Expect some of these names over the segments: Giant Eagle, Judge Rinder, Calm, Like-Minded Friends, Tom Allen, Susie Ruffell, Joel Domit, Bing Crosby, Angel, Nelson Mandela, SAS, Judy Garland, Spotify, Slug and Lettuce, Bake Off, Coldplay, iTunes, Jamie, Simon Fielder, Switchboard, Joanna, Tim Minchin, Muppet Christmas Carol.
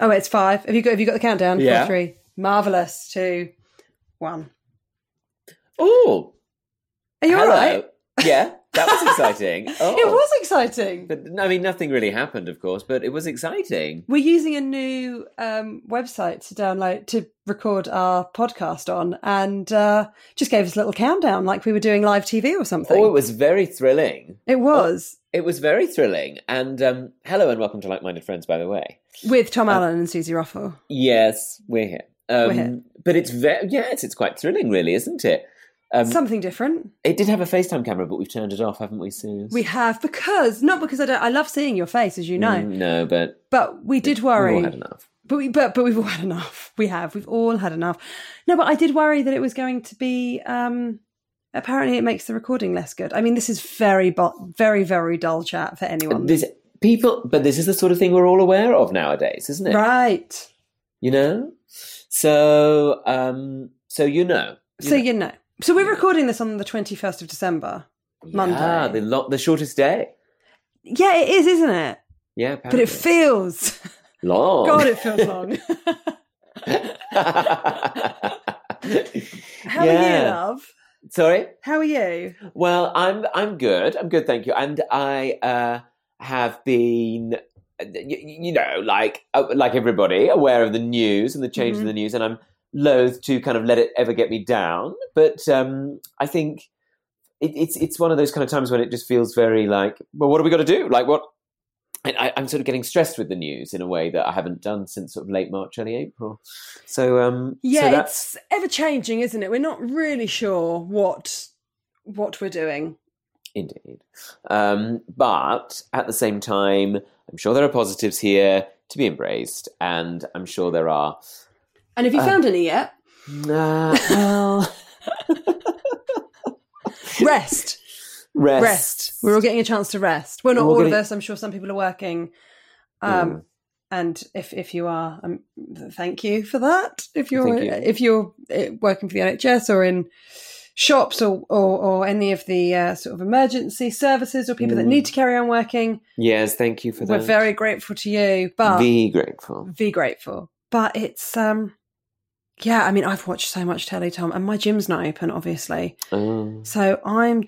Oh, it's five. Have you got the countdown? Yeah. 4, 3. Marvelous. 2, 1. Oh, are you all right? Yeah, that was exciting. Oh. It was exciting. But I mean, nothing really happened, of course, but it was exciting. We're using a new website to record our podcast on, and just gave us a little countdown, like we were doing live TV or something. Oh, it was very thrilling. It was. Oh. It was very thrilling. And hello and welcome to Like-Minded Friends, by the way. With Tom Allen and Susie Ruffell. Yes, we're here. But it's it's quite thrilling, really, isn't it? Something different. It did have a FaceTime camera, but we've turned it off, haven't we, Suze? We have, because I don't. I love seeing your face, as you know. No, but we did worry. We've all had enough. But we've all had enough. We have. We've all had enough. No, but I did worry that it was going to be. Apparently it makes the recording less good. I mean, this is very, very, very dull chat for anyone. This is the sort of thing we're all aware of nowadays, isn't it? Right. You know? So you know. So we're recording this on the 21st of December, Monday. Ah, the shortest day. Yeah, it is, isn't it? Yeah, apparently. But it feels long. God, it feels long. How are you, love? Sorry? How are you? Well, I'm good. I'm good, thank you. And I have been, like everybody, aware of the news and the change in the news, and I'm loath to kind of let it ever get me down. But I think it's one of those kind of times when it just feels very like, well, what are we going to do? Like, what? And I'm sort of getting stressed with the news in a way that I haven't done since sort of late March, early April. So that's... it's ever changing, isn't it? We're not really sure what we're doing. Indeed, but at the same time, I'm sure there are positives here to be embraced, and I'm sure there are. And have you found any yet? Well, rest. Rest. We're all getting a chance to rest. Well, not all of us. I'm sure some people are working. And if you are, thank you for that. If you're working for the NHS or in shops or any of the sort of emergency services or people that need to carry on working, yes, thank you for that. We're very grateful to you. But be grateful. But it's I mean, I've watched so much telly, Tom, and my gym's not open, obviously. So I'm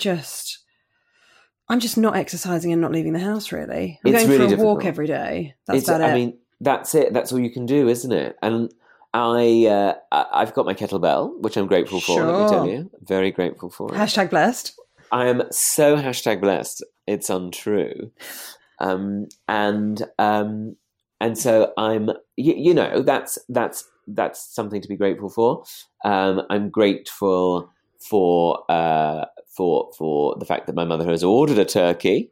just not exercising and not leaving the house, really. I'm going for a walk every day. That's about it. I mean, that's it. That's all you can do, isn't it? And I've got my kettlebell, which I'm grateful for, let me tell you. Very grateful for it. Hashtag blessed. I am so hashtag blessed. It's untrue. And so I'm, that's something to be grateful for. I'm grateful for the fact that my mother has ordered a turkey.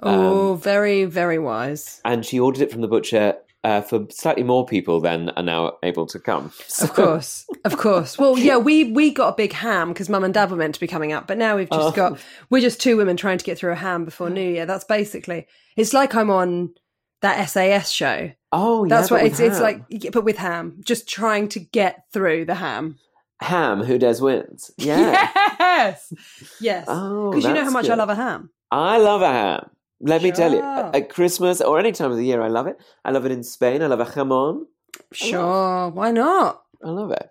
Very, very wise. And she ordered it from the butcher for slightly more people than are now able to come. Of course, of course. Well, yeah, we got a big ham because Mum and Dad were meant to be coming up, but now we've just we're just two women trying to get through a ham before New Year. That's basically, it's like I'm on that SAS show. Oh, yeah, that's what it's like, but with ham, just trying to get through the ham. Ham, who dares wins? Yeah. Yes, yes. Oh, because you know how much good. I love a ham. I love a ham. Let me tell you, at Christmas or any time of the year, I love it. I love it in Spain. I love a jamón. Sure, why not? I love it.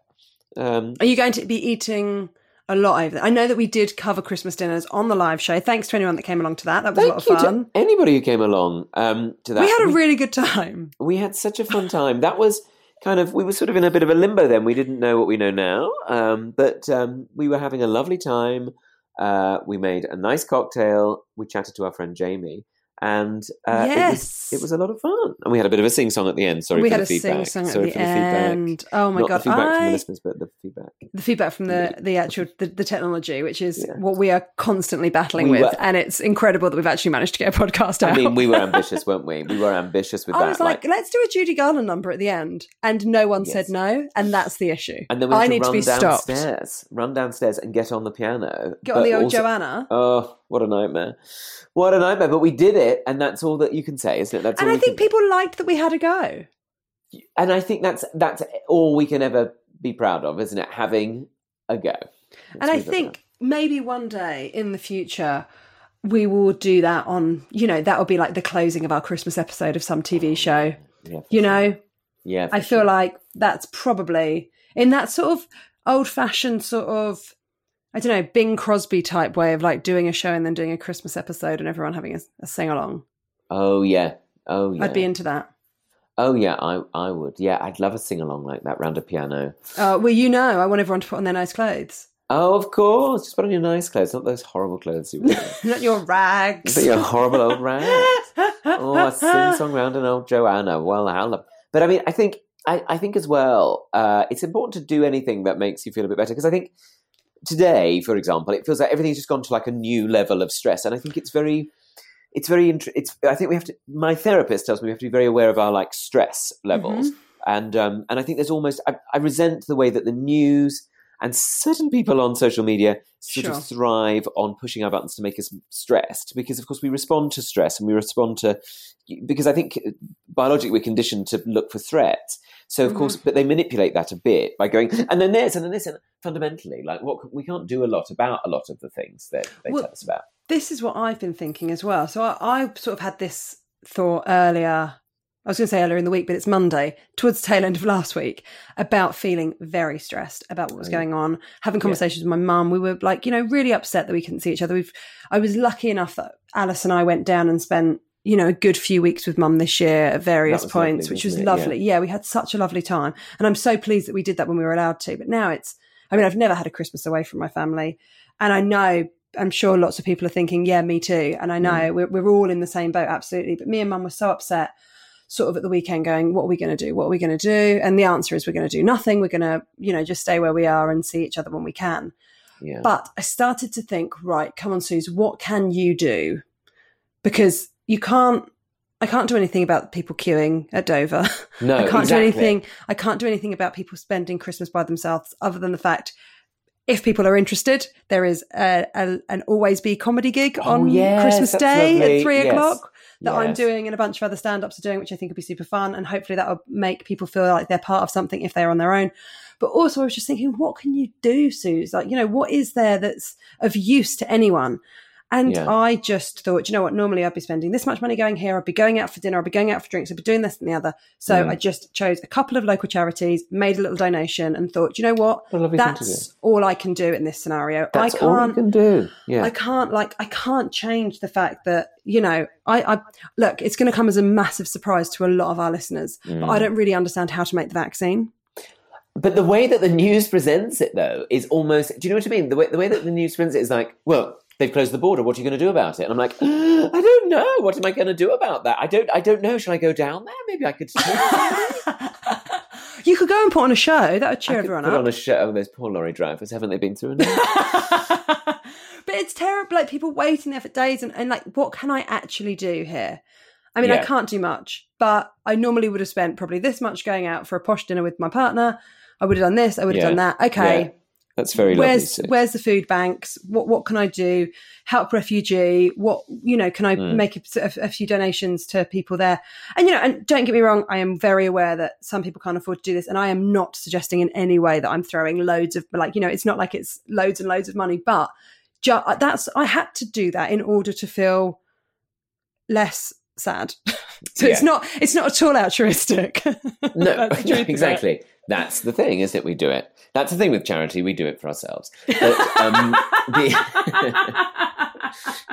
Are you going to be eating a lot over there? I know that we did cover Christmas dinners on the live show. Thanks to anyone that came along to that. That was a lot of fun. To anybody who came along to that. We had a really good time. We had such a fun time. That was... kind of, we were sort of in a bit of a limbo then. We didn't know what we know now, but we were having a lovely time. We made a nice cocktail. We chatted to our friend Jamie, and it was a lot of fun. And we had a bit of a sing-song at the end. Sorry for the feedback. Sorry for the feedback. Oh, my God. Not the feedback from the listeners, but the feedback. The feedback from the actual technology, which is what we are constantly battling with. And it's incredible that we've actually managed to get a podcast out. I mean, we were ambitious, weren't we? We were ambitious with that. I was like, let's do a Judy Garland number at the end. And no one said no. And that's the issue. And then we had to run downstairs and get on the piano. Get on the old Joanna. Oh, what a nightmare. What a nightmare. But we did it, and that's all that you can say, isn't it? That's I think people liked that we had a go. And I think that's all we can ever be proud of, isn't it? Having a go. And I think maybe one day in the future we will do that on, that will be like the closing of our Christmas episode of some TV show. Yeah, Yeah. I feel like that's probably in that sort of old-fashioned sort of, I don't know, Bing Crosby type way of like doing a show and then doing a Christmas episode and everyone having a sing-along. Oh, yeah. I'd be into that. Oh, yeah, I would. Yeah, I'd love a sing-along like that round a piano. Well, I want everyone to put on their nice clothes. Oh, of course. Just put on your nice clothes, not those horrible clothes you wear. Not your rags. But your horrible old rags. Oh, a sing-song round an old Joanna. Well, I love. But I mean, I think as well, it's important to do anything that makes you feel a bit better, because I think today, for example, it feels like everything's just gone to like a new level of stress, and I think it's very. I think we have to. My therapist tells me we have to be very aware of our like stress levels, and I think there's almost. I resent the way that the news and certain people on social media sort of thrive on pushing our buttons to make us stressed, because of course we respond to stress and we respond to, because I think biologically we're conditioned to look for threats. So, of course, but they manipulate that a bit by going, and then this, and then this. And fundamentally, like, we can't do a lot about a lot of the things that they tell us about. This is what I've been thinking as well. So I sort of had this thought earlier, I was going to say earlier in the week, but it's Monday, towards the tail end of last week, about feeling very stressed about what was going on, having conversations with my mum. We were, like, really upset that we couldn't see each other. I was lucky enough that Alice and I went down and spent a good few weeks with Mum this year at various points, which was lovely. Yeah, we had such a lovely time. And I'm so pleased that we did that when we were allowed to. But now I've never had a Christmas away from my family. And I'm sure lots of people are thinking, yeah, me too. And I know we're all in the same boat, absolutely. But me and Mum were so upset sort of at the weekend going, what are we going to do? What are we going to do? And the answer is we're going to do nothing. We're going to, just stay where we are and see each other when we can. Yeah. But I started to think, right, come on, Suze, what can you do? Because I can't do anything about people queuing at Dover. No, I can't do anything. I can't do anything about people spending Christmas by themselves, other than the fact, if people are interested, there is an Always Be comedy gig on Christmas Day at 3:00 that I'm doing, and a bunch of other stand-ups are doing, which I think will be super fun. And hopefully that will make people feel like they're part of something if they're on their own. But also I was just thinking, what can you do, Suze? Like, what is there that's of use to anyone? And I just thought, normally I'd be spending this much money going here, I'd be going out for dinner, I'd be going out for drinks, I'd be doing this and the other. So I just chose a couple of local charities, made a little donation and thought, that's all I can do in this scenario. That's all you can do. Yeah. I can't change the fact that, I it's going to come as a massive surprise to a lot of our listeners, but I don't really understand how to make the vaccine. But the way that the news presents it, though, is almost, do you know what I mean? The way that the news presents it is like, well, they've closed the border. What are you going to do about it? And I'm like, I don't know. What am I going to do about that? I don't know. Shall I go down there? Maybe I could. You could go and put on a show. That would cheer everyone up. Put on a show. Oh, those poor lorry drivers. Haven't they been through enough? But it's terrible. Like, people waiting there for days and like, what can I actually do here? I mean, I can't do much, but I normally would have spent probably this much going out for a posh dinner with my partner. I would have done this. I would have done that. Okay. Yeah. That's very lovely. Where's the food banks? What can I do? Help refugee? What, you know, can I make a few donations to people there? And, you know, and don't get me wrong, I am very aware that some people can't afford to do this. And I am not suggesting in any way that I'm throwing loads of, like, you know, it's not like it's loads and loads of money, but I had to do that in order to feel less sad. So it's not at all altruistic. No, exactly. That's the thing, is that we do it. That's the thing with charity. We do it for ourselves. But,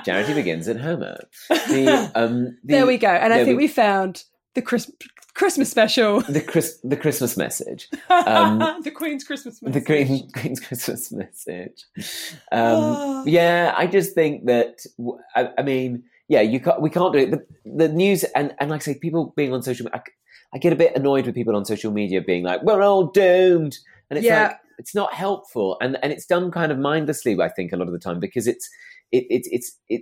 charity begins at home. There we go. And I think we found the Christmas special. The Christmas message. The Queen's Christmas message. The Queen's Christmas message. Yeah, I just think that, I mean, yeah, we can't do it. The news, and like I say, people being on social media, I get a bit annoyed with people on social media being like, we're all doomed. And it's like, it's not helpful. And it's done kind of mindlessly, I think, a lot of the time, because it's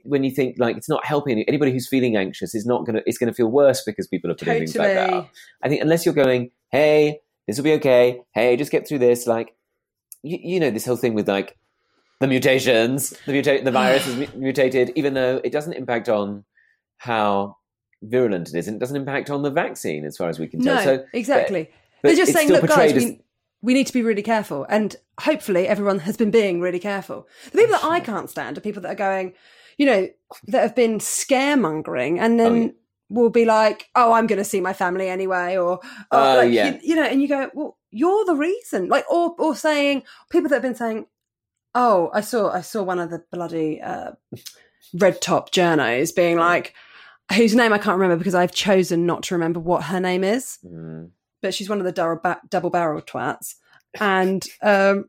when you think, like, it's not helping. Anybody who's feeling anxious it's going to feel worse because people are putting things like that up. I think unless you're going, hey, this will be okay. Hey, just get through this. Like, you know, this whole thing with like the mutations, the virus is mutated, even though it doesn't impact on how virulent it is, and it doesn't impact on the vaccine as far as we can tell. No, so exactly. They're just saying, look, guys, we need to be really careful, and hopefully everyone has been being really careful. The people that I can't stand are people that are going, you know, that have been scaremongering, and then will be like, oh, I'm going to see my family anyway, or you know, and you go, well, you're the reason. Like, or saying, people that have been saying, oh, I saw one of the bloody red top journos being like, whose name I can't remember because I've chosen not to remember what her name is. Mm. But she's one of the double-barrel twats. And, and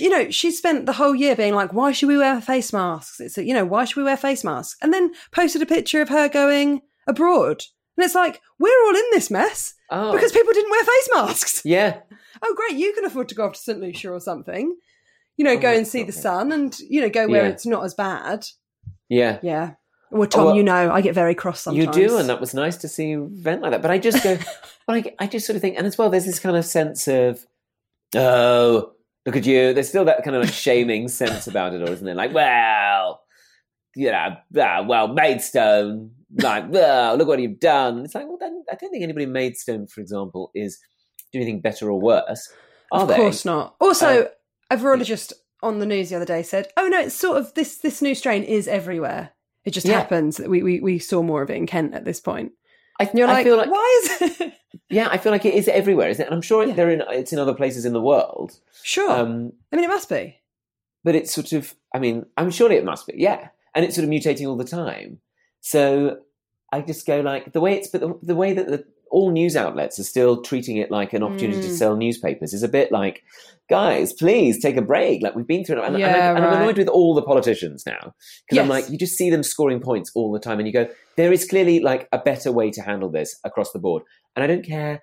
you know, she spent the whole year being like, why should we wear face masks? It's, you know, why should we wear face masks? And then posted a picture of her going abroad. And it's like, we're all in this mess because people didn't wear face masks. Yeah. Oh, great, you can afford to go off to St. Lucia or something. You know, go and see the sun and, you know, go where it's not as bad. Yeah. Yeah. Well, Tom, you know, I get very cross sometimes. You do, and that was nice to see you vent like that. But I just go, I just sort of think, and as well, there's this kind of sense of, oh, look at you. There's still that kind of like shaming sense about it all, isn't there? Like, well, you know, well, Maidstone, like, well, look what you've done. It's like, well, then I don't think anybody in Maidstone, for example, is doing anything better or worse, are they? Of course not. Also, a virologist on the news the other day said, oh, no, it's sort of this new strain is everywhere. It just happens that we saw more of it in Kent at this point. I feel like, why is it? Yeah, I feel like it is everywhere, isn't it? And I'm sure it's in other places in the world. Sure. I mean, it must be. But it's sort of, I mean, I'm surely it must be, yeah. And it's sort of mutating all the time. So I just go like, the way that all news outlets are still treating it like an opportunity to sell newspapers is a bit like, guys, please take a break. Like, we've been through it. And I'm annoyed with all the politicians now. Because I'm like, you just see them scoring points all the time. And you go, there is clearly like a better way to handle this across the board. And I don't care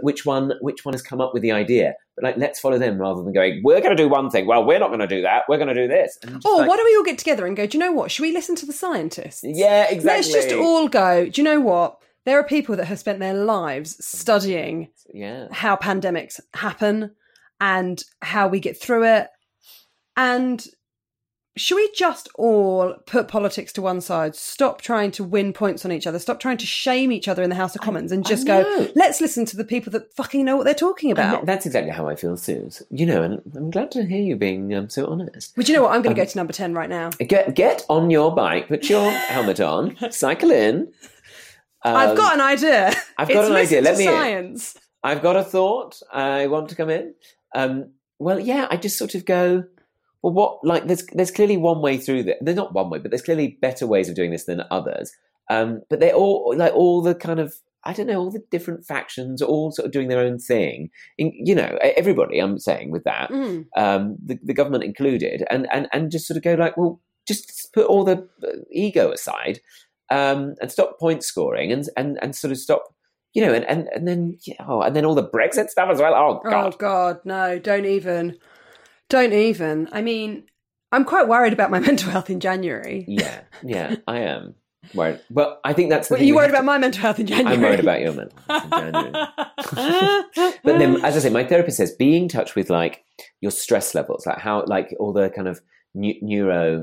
which one has come up with the idea. But like, let's follow them rather than going, we're going to do one thing. Well, we're not going to do that. We're going to do this. Or like, why don't we all get together and go, do you know what? Should we listen to the scientists? Yeah, exactly. Let's just all go, do you know what? There are people that have spent their lives studying how pandemics happen and how we get through it. And should we just all put politics to one side, stop trying to win points on each other, stop trying to shame each other in the House of Commons and just go, let's listen to the people that fucking know what they're talking about. That's exactly how I feel, Suze. You know, and I'm glad to hear you being so honest. But you know what? I'm going to go to number 10 right now. Get on your bike, put your helmet on, cycle in. I've got an idea. Let me science. In. I've got a thought. I want to come in. Well, yeah, I just sort of go, well, what, like, there's clearly one way through this. There's not one way, but there's clearly better ways of doing this than others. But they're all, like, all the kind of, I don't know, all the different factions are all sort of doing their own thing. You know, everybody, I'm saying, with that, the government included, and just sort of go like, well, just put all the ego aside. And stop point scoring and sort of stop, you know, and then all the Brexit stuff as well. Oh God, no, don't even. I mean, I'm quite worried about my mental health in January. Yeah, I am. Right. Well, I think that's the thing. Are you worried about my mental health in January? I'm worried about your mental health in January. But then, as I say, my therapist says, be in touch with, like, your stress levels, like how, like, all the kind of neurochemicals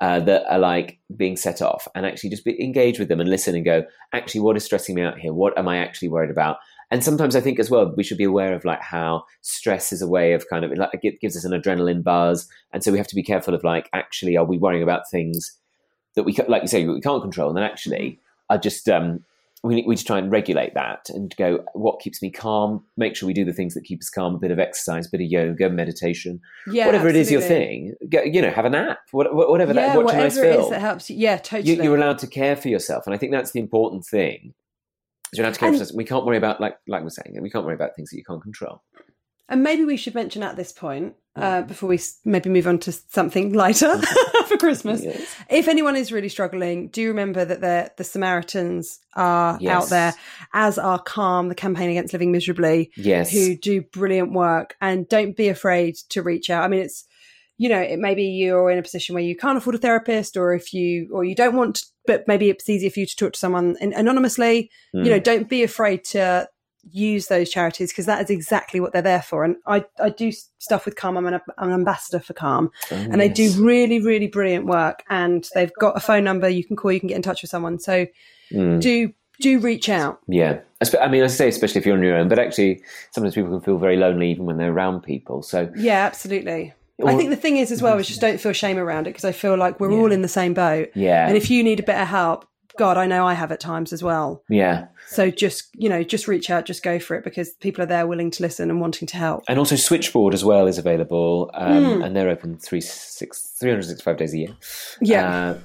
that are, like, being set off, and actually just engage with them and listen and go, actually, what is stressing me out here? What am I actually worried about? And sometimes I think as well, we should be aware of, like, how stress is a way of kind of, like, it gives us an adrenaline buzz. And so we have to be careful of, like, actually, are we worrying about things that we, like you say, we can't control? And then actually are just, we just try and regulate that and go, what keeps me calm? Make sure we do the things that keep us calm, a bit of exercise, a bit of yoga, meditation, whatever absolutely. It is your thing, go, you know, have a nap, whatever that, watch a nice film. Whatever it is that helps you. Yeah, totally. You're allowed to care for yourself. And I think that's the important thing. We can't worry about, like we're saying, we can't worry about things that you can't control. And maybe we should mention at this point, before we maybe move on to something lighter for Christmas, yes. If anyone is really struggling, do remember that the Samaritans are out there, as are Calm, the campaign against living miserably, who do brilliant work. And don't be afraid to reach out. I mean, it's, you know, it may be you're in a position where you can't afford a therapist, or you don't want to, but maybe it's easier for you to talk to someone anonymously. You know, don't be afraid to use those charities, because that is exactly what they're there for. And I do stuff with Calm. I'm an ambassador for Calm. And they do really, really brilliant work. And they've got a phone number you can call, you can get in touch with someone. So do reach out. Yeah. I mean, I say especially if you're on your own, but actually sometimes people can feel very lonely even when they're around people. So yeah, absolutely. I think the thing is as well is just don't feel shame around it, because I feel like we're all in the same boat. Yeah. And if you need a bit of help, God, I know I have at times as well. Yeah. So just reach out, just go for it, because people are there willing to listen and wanting to help. And also Switchboard as well is available, and they're open 365 days a year. Yeah.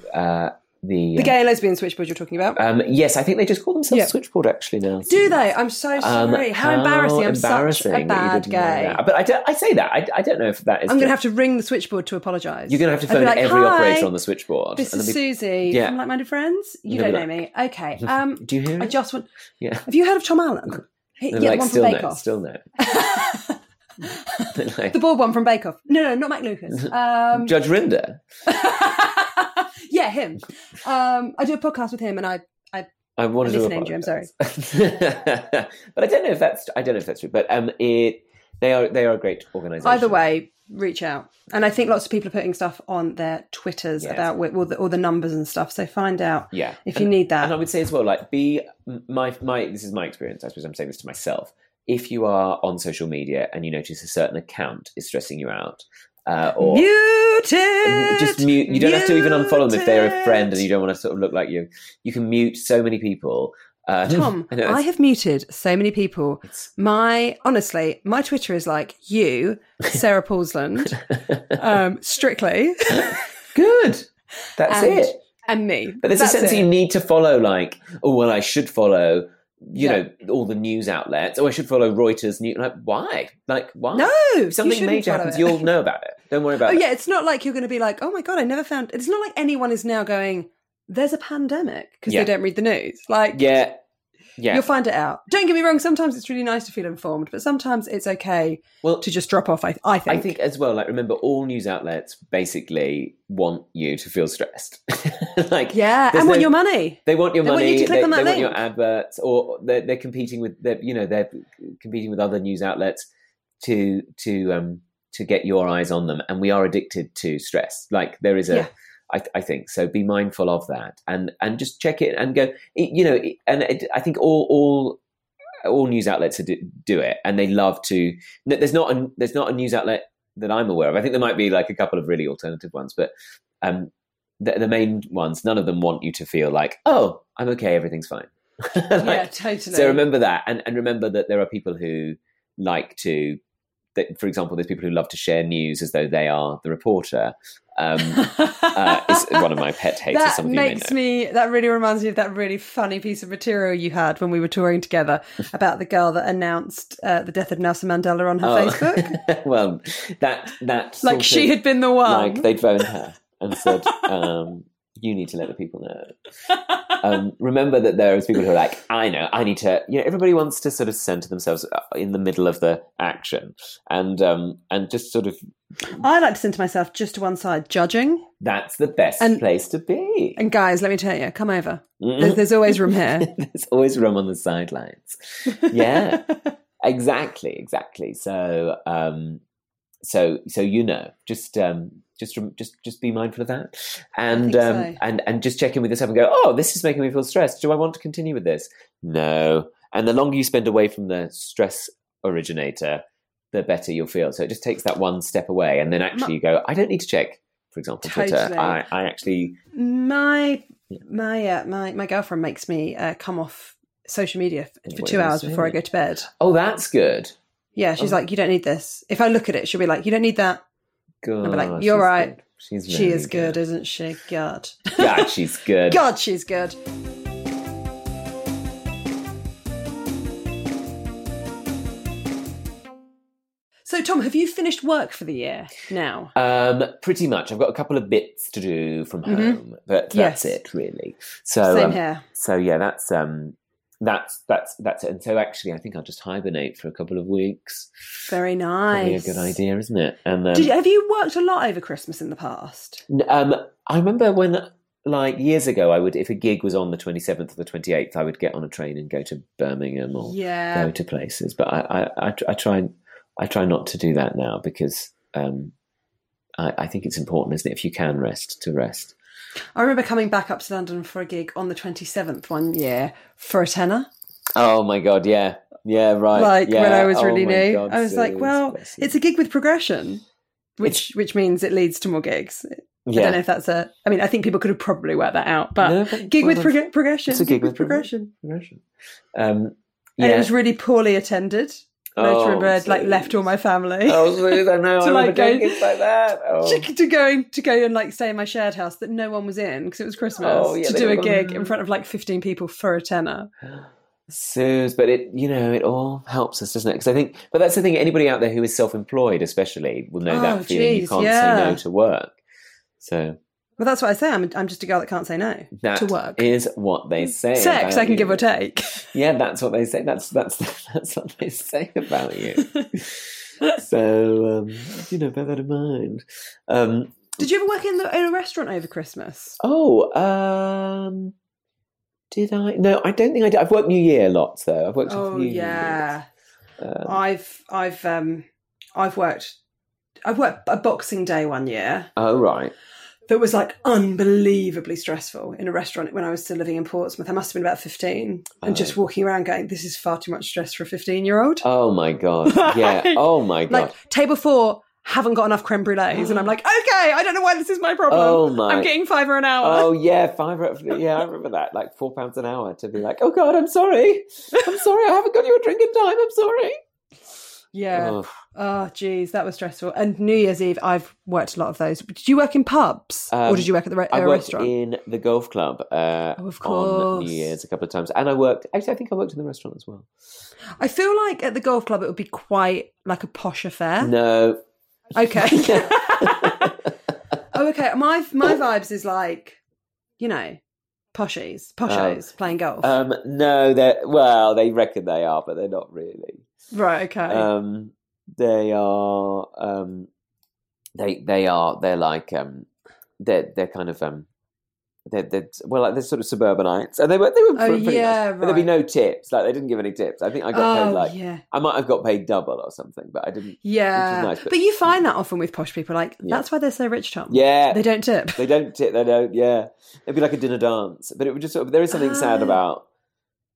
The gay and lesbian Switchboard you're talking about? Yes, I think they just call themselves Switchboard actually now. Do they? I'm so sorry. How embarrassing. I'm such a bad gay. But I say that. I don't know if that is I'm going to have to ring the Switchboard to apologise. You're going to have to phone every operator on the Switchboard. This is Susie from Like-Minded Friends. You don't know me. Okay. Do you hear me? I just want... Yeah. Have you heard of Tom Allen? The one from Bake Off. Still no. The bald one from Bake Off. No, not Mac Lucas. Judge Rinder. Yeah, him. I do a podcast with him, and I want to do a podcast. I'm sorry, but I don't know if that's true. But they are a great organisation. Either way, reach out, and I think lots of people are putting stuff on their Twitters about all the numbers and stuff. So find out if you need that. And I would say as well, like, be my this is my experience. I suppose I'm saying this to myself. If you are on social media and you notice a certain account is stressing you out. Or mute it. Just mute. You don't have to even unfollow them if they're a friend and you don't want to sort of look like you. You can mute so many people. Tom, I have muted so many people. Honestly, my Twitter is like you, Sarah Paulsland, strictly. Good. That's it. And me. But there's a sense you need to follow, like, oh, well, I should follow... You know, all the news outlets. Oh, I should follow Reuters news. Like, why? No, if something major happens, you'll know about it. Don't worry about it. Oh, yeah, it's not like you're going to be like, oh, my God, I never found... It's not like anyone is now going, there's a pandemic, because they don't read the news. Like, you'll find it out. Don't get me wrong, sometimes it's really nice to feel informed, but sometimes it's okay to just drop off, I think. I think as well, like, remember, all news outlets basically want you to feel stressed. And want your money. They want your money. They want you to click on that link. They want your adverts, or they're competing with, they're competing with other news outlets to get your eyes on them. And we are addicted to stress. Like, there is a... Yeah. I think so. Be mindful of that, and just check it and go. You know, and I think all news outlets do it, and they love to. There's not a news outlet that I'm aware of. I think there might be like a couple of really alternative ones, but the main ones, none of them want you to feel like, oh, I'm okay, everything's fine. Totally. So remember that, and remember that there are people who like to. That, for example, there's people who love to share news as though they are the reporter. Is one of my pet hates. That something makes me. That really reminds me of that really funny piece of material you had when we were touring together about the girl that announced the death of Nelson Mandela on her Facebook. Well, that like she had been the one. Like they'd phoned her and said. you need to let the people know. Remember that there is people who are like, I know, I need to, you know, everybody wants to sort of center themselves in the middle of the action and just sort of. I like to center myself just to one side, judging. That's the best place to be. And guys, let me tell you, come over. There's always room here. There's always room on the sidelines. Yeah, exactly. So you know, just be mindful of that, and just check in with yourself and go, oh, this is making me feel stressed. Do I want to continue with this? No. And the longer you spend away from the stress originator, the better you'll feel. So it just takes that one step away, and then actually you go, I don't need to check. For example, totally. Twitter. I actually my girlfriend makes me come off social media for 2 hours before I go to bed. Oh, that's good. Yeah, she's like, you don't need this. If I look at it, she'll be like, you don't need that. God, I'll be like, you're right. Good. She is good, isn't she? God. Yeah, she's good. God, she's good. So, Tom, have you finished work for the year now? Pretty much. I've got a couple of bits to do from home, but that's it, really. So, same here. So, yeah, that's it. And so actually I think I'll just hibernate for a couple of weeks. Very nice. Probably a good idea, isn't it? And have you worked a lot over Christmas in the past? I remember when, like, years ago, I would, if a gig was on the 27th or the 28th, I would get on a train and go to Birmingham or go to places. But I try not to do that now because I think it's important, isn't it, if you can rest, to rest. I remember coming back up to London for a gig on the 27th one year for a tenner. Oh, my God, yeah. Yeah, right. Like, when I was really new. God, I was like, well, it's a gig with progression, which means it leads to more gigs. Yeah. I don't know if that's I think people could have probably worked that out, but, no, but gig with progression. It's a gig with progression. And it was really poorly attended. And I remember I'd left all my family. Oh, please, I know. I remember doing things like that. To go and like stay in my shared house that no one was in because it was Christmas. Oh, yeah, to do a gig in front of like 15 people for a tenner. Suze, but it, you know, it all helps us, doesn't it? Because I think, but that's the thing. Anybody out there who is self-employed, especially, will know that feeling. You can't say no to work. So. Well, that's what I say. I'm just a girl that can't say no to work. That is what they say. Sex, I can give or take. Yeah, that's what they say. That's what they say about you. So, you know, bear that in mind. Did you ever work in a restaurant over Christmas? Oh, did I? No, I don't think I did. I've worked New Year lots, though. I've worked New Year. Yeah. I've worked a Boxing Day one year. Oh, right. That was like unbelievably stressful in a restaurant when I was still living in Portsmouth. I must have been about 15 and just walking around going, this is far too much stress for a 15-year-old. Oh, my God. Yeah. Oh, my God. Like, table 4, haven't got enough creme brulees. And I'm like, okay, I don't know why this is my problem. Oh, my. I'm getting £5 an hour. Oh, yeah. Yeah, I remember that. Like £4 an hour to be like, oh, God, I'm sorry. I'm sorry. I haven't got you a drink in time. I'm sorry. Yeah. Oh, geez, that was stressful. And New Year's Eve, I've worked a lot of those. Did you work in pubs or did you work at the restaurant? I worked in the golf club of course. On New Year's a couple of times. And I think I worked in the restaurant as well. I feel like at the golf club, it would be quite like a posh affair. No. Okay. Okay. My vibes is like, you know. Poshos playing golf. No, they reckon they are, but they're not really. Right, okay. They are. They are. They're like. They're kind of. They're sort of suburbanites, and they were pretty nice. Right. But there'd be no tips. Like they didn't give any tips. I think I got paid I might have got paid double or something, but I didn't. Yeah, which was nice, but you find that often with posh people. Like that's why they're so rich, Tom. Yeah, they don't tip. They don't. Yeah, it'd be like a dinner dance, but it would just sort of. There is something sad about.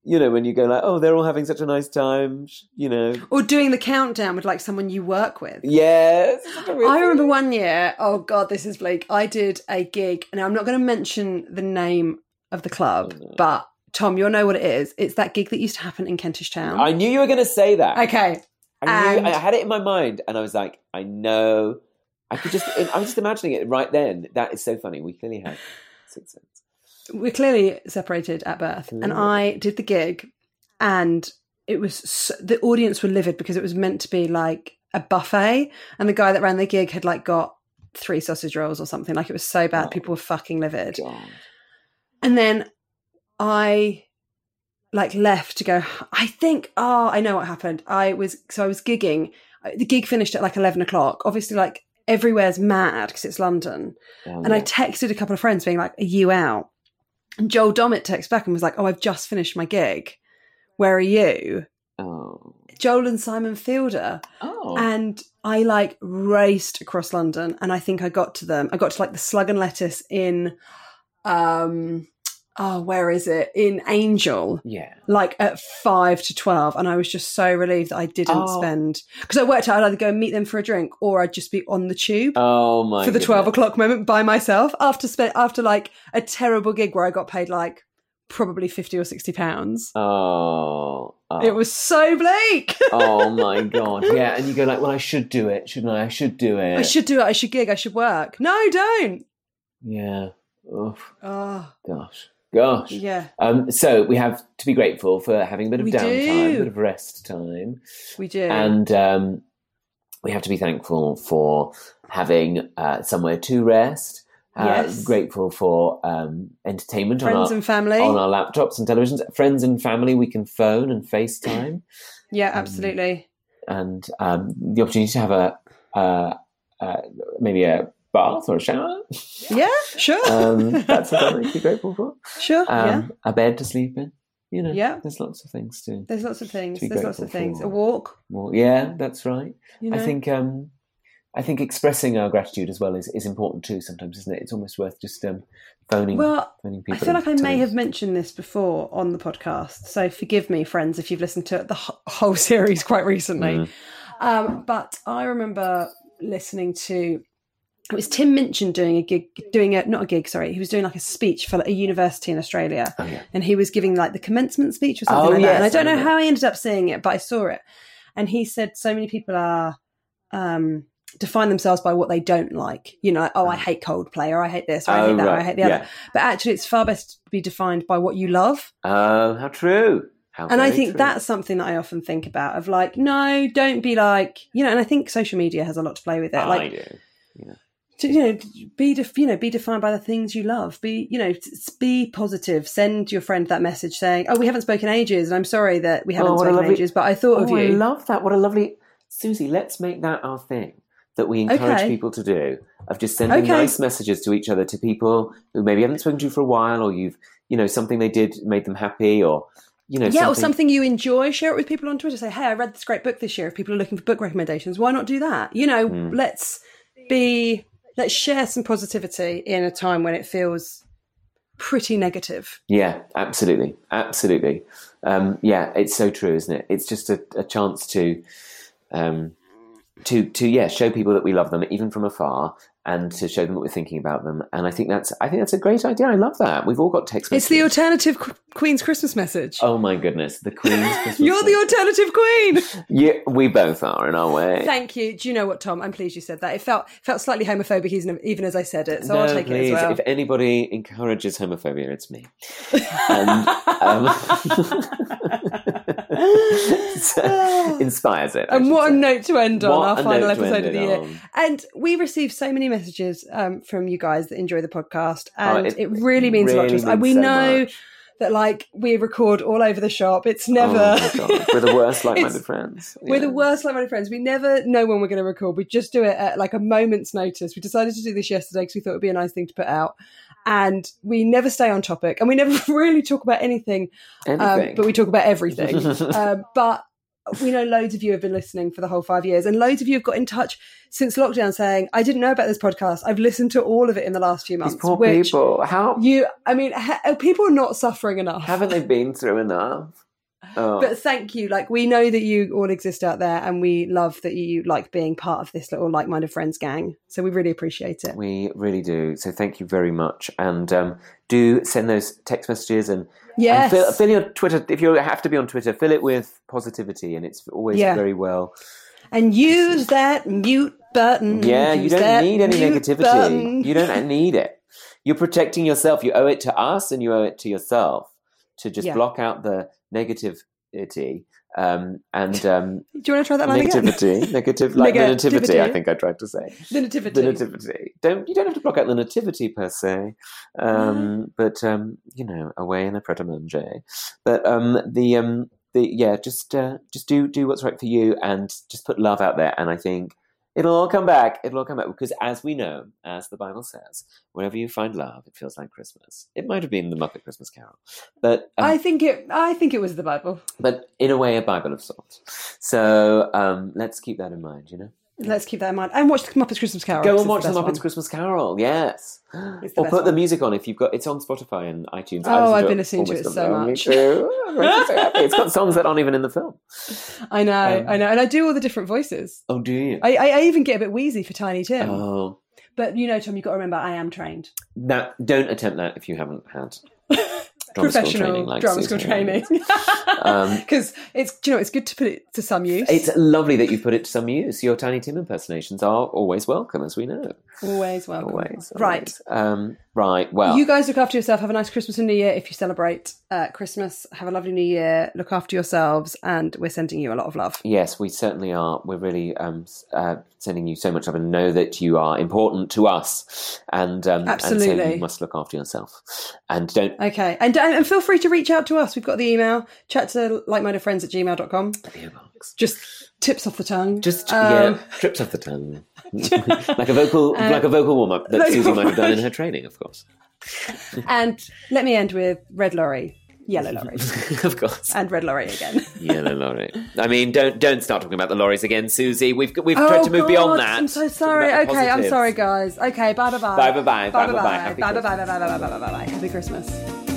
You know, when you go like, oh, they're all having such a nice time, you know. Or doing the countdown with, like, someone you work with. Yes. I remember one year, oh, God, this is bleak. I did a gig, and I'm not going to mention the name of the club, but, Tom, you'll know what it is. It's that gig that used to happen in Kentish Town. I knew you were going to say that. Okay. I had it in my mind, and I was like, I know. I was just imagining it right then. That is so funny. We clearly had 6 cents. We're clearly separated at birth. And I did the gig and it was the audience were livid because it was meant to be like a buffet and the guy that ran the gig had like got three sausage rolls or something. Like, it was so bad. Oh, people were fucking livid. God. And then I left to go, I know what happened. I was gigging. The gig finished at 11 o'clock. Obviously, everywhere's mad because it's London. Oh, and I texted a couple of friends being like, are you out? And Joel Domit texted back and was like, oh, I've just finished my gig. Where are you? Oh. Joel and Simon Fielder. Oh. And I raced across London, and I think I got to them. I got to the Slug and Lettuce in, where is it? In Angel. Yeah. At 5 to 12. And I was just so relieved that I didn't spend, because I worked out I'd either go and meet them for a drink or I'd just be on the tube. Oh my God. For the 12 o'clock moment by myself after a terrible gig where I got paid probably 50 or 60 pounds. Oh. It was so bleak. Oh my God. Yeah. And you go well, I should do it, shouldn't I? I should do it. I should do it. I should gig. I should work. No, don't. Yeah. Oof. Oh. Gosh. Yeah. So we have to be grateful for having a bit of downtime, a bit of rest time. We do. And we have to be thankful for having somewhere to rest. Yes. Grateful for entertainment, friends and family on our laptops and televisions. Friends and family we can phone and FaceTime. Yeah, absolutely. And the opportunity to have a maybe a bath or a shower. Yeah, sure. That's something to be grateful for. Sure. A bed to sleep in. There's lots of things to. There's lots of things. There's lots of things. For. A walk. Yeah, that's right. I think expressing our gratitude as well is important too sometimes, isn't it? It's almost worth just phoning people. I feel like I may have mentioned this before on the podcast, so forgive me, friends, if you've listened to the whole series quite recently. Mm. But I remember listening to, it was Tim Minchin he was doing a speech for a university in Australia. Oh, yeah. And he was giving the commencement speech or something that. And I don't know how I ended up seeing it, but I saw it. And he said so many people are... define themselves by what they don't like. I hate Coldplay, or I hate this, or I hate that, or I hate the other. But actually, it's far better to be defined by what you love. Oh, how true. And I think that's something that I often think about of no, don't be and I think social media has a lot to play with it. I do. Yeah. Be defined by the things you love. Be positive. Send your friend that message saying, oh, we haven't spoken ages. And I'm sorry that we haven't spoken ages, but I thought of you. I love that. What a lovely, Susie, let's make that our thing. That we encourage people to do, of just sending nice messages to each other, to people who maybe haven't spoken to you for a while, or you've, something they did made them happy, or, or something you enjoy. Share it with people on Twitter. Say, hey, I read this great book this year. If people are looking for book recommendations, why not do that? Let's share some positivity in a time when it feels pretty negative. Yeah, absolutely. Absolutely. Yeah, it's so true, isn't it? It's just a chance to show people that we love them, even from afar, and to show them what we're thinking about them. And I think that's a great idea. I love that. We've all got text messages. It's the alternative Queen's Christmas message. Oh my goodness, the Queen's Christmas You're message. The alternative Queen. Yeah, we both are in our way. Thank you. Do you know what, Tom? I'm pleased you said that. It felt slightly homophobic even as I said it, so I'll take it as well. If anybody encourages homophobia, it's me. And, so, inspires it. And what a note to end on, our final episode of the year. And we received so many messages from you guys that enjoy the podcast, and it really means a lot to us. We know that we record all over the shop. It's never we're the worst like-minded friends. Yeah. We're the worst like-minded friends. We never know when we're going to record. We just do it at a moment's notice. We decided to do this yesterday because we thought it would be a nice thing to put out. And we never stay on topic, and we never really talk about anything. But we talk about everything. But we know loads of you have been listening for the whole 5 years, and loads of you have got in touch since lockdown saying, I didn't know about this podcast. I've listened to all of it in the last few months. These poor people. People are not suffering enough. Haven't they been through enough? Oh. But thank you. We know that you all exist out there, and we love that you like being part of this little like-minded friends gang. So we really appreciate it. We really do. So thank you very much. And do send those text messages and fill your Twitter. If you have to be on Twitter, fill it with positivity, and it's always very well. And use that mute button. Yeah, you don't need any negativity. Button. You don't need it. You're protecting yourself. You owe it to us, and you owe it to yourself to just block out the negativity Do you want to try that line negativity, again? Negativity, I think I tried to say. The nativity. You don't have to block out the nativity per se, but you know, away in a proto-mange. But just do what's right for you, and just put love out there, and I think it'll all come back. It'll all come back, because as we know, as the Bible says, whenever you find love, it feels like Christmas. It might have been the Muppet Christmas Carol, but I think it was the Bible. But in a way, a Bible of sorts. So let's keep that in mind, you know. Let's keep that in mind, and watch the Muppet Christmas Carol. Go and watch the Muppet Christmas Carol, yes. Or put the music on if you've got. It's on Spotify and iTunes. Oh, I've been listening to it so much. Me too. I'm really so happy. It's got songs that aren't even in the film. I know, and I do all the different voices. Oh, do you? I even get a bit wheezy for Tiny Tim. Oh, but you know, Tom, you've got to remember, I am trained. No, don't attempt that if you haven't had drama school training. Because it's good to put it to some use. It's lovely that you put it to some use. Your Tiny Tim impersonations are always welcome, as we know. Always welcome. Always. Right. Right, well. You guys look after yourself. Have a nice Christmas and New Year if you celebrate Christmas. Have a lovely New Year. Look after yourselves, and we're sending you a lot of love. Yes, we certainly are. We're really sending you so much love, and know that you are important to us. And, absolutely. And so you must look after yourself. And don't... Okay, and feel free to reach out to us. We've got the email, chat to likemindedfriends@gmail.com. Just tips off the tongue. Just trips off the tongue, like a vocal warm up that Susie might have done in her training, of course. And let me end with red lorry, yellow lorry, of course, and red lorry again. Yellow lorry. I mean, don't start talking about the lorries again, Susie. We've tried to move beyond that. I'm so sorry. Okay, I'm sorry, guys. Okay, bye bye bye. Bye bye bye. Bye bye bye. Happy Christmas.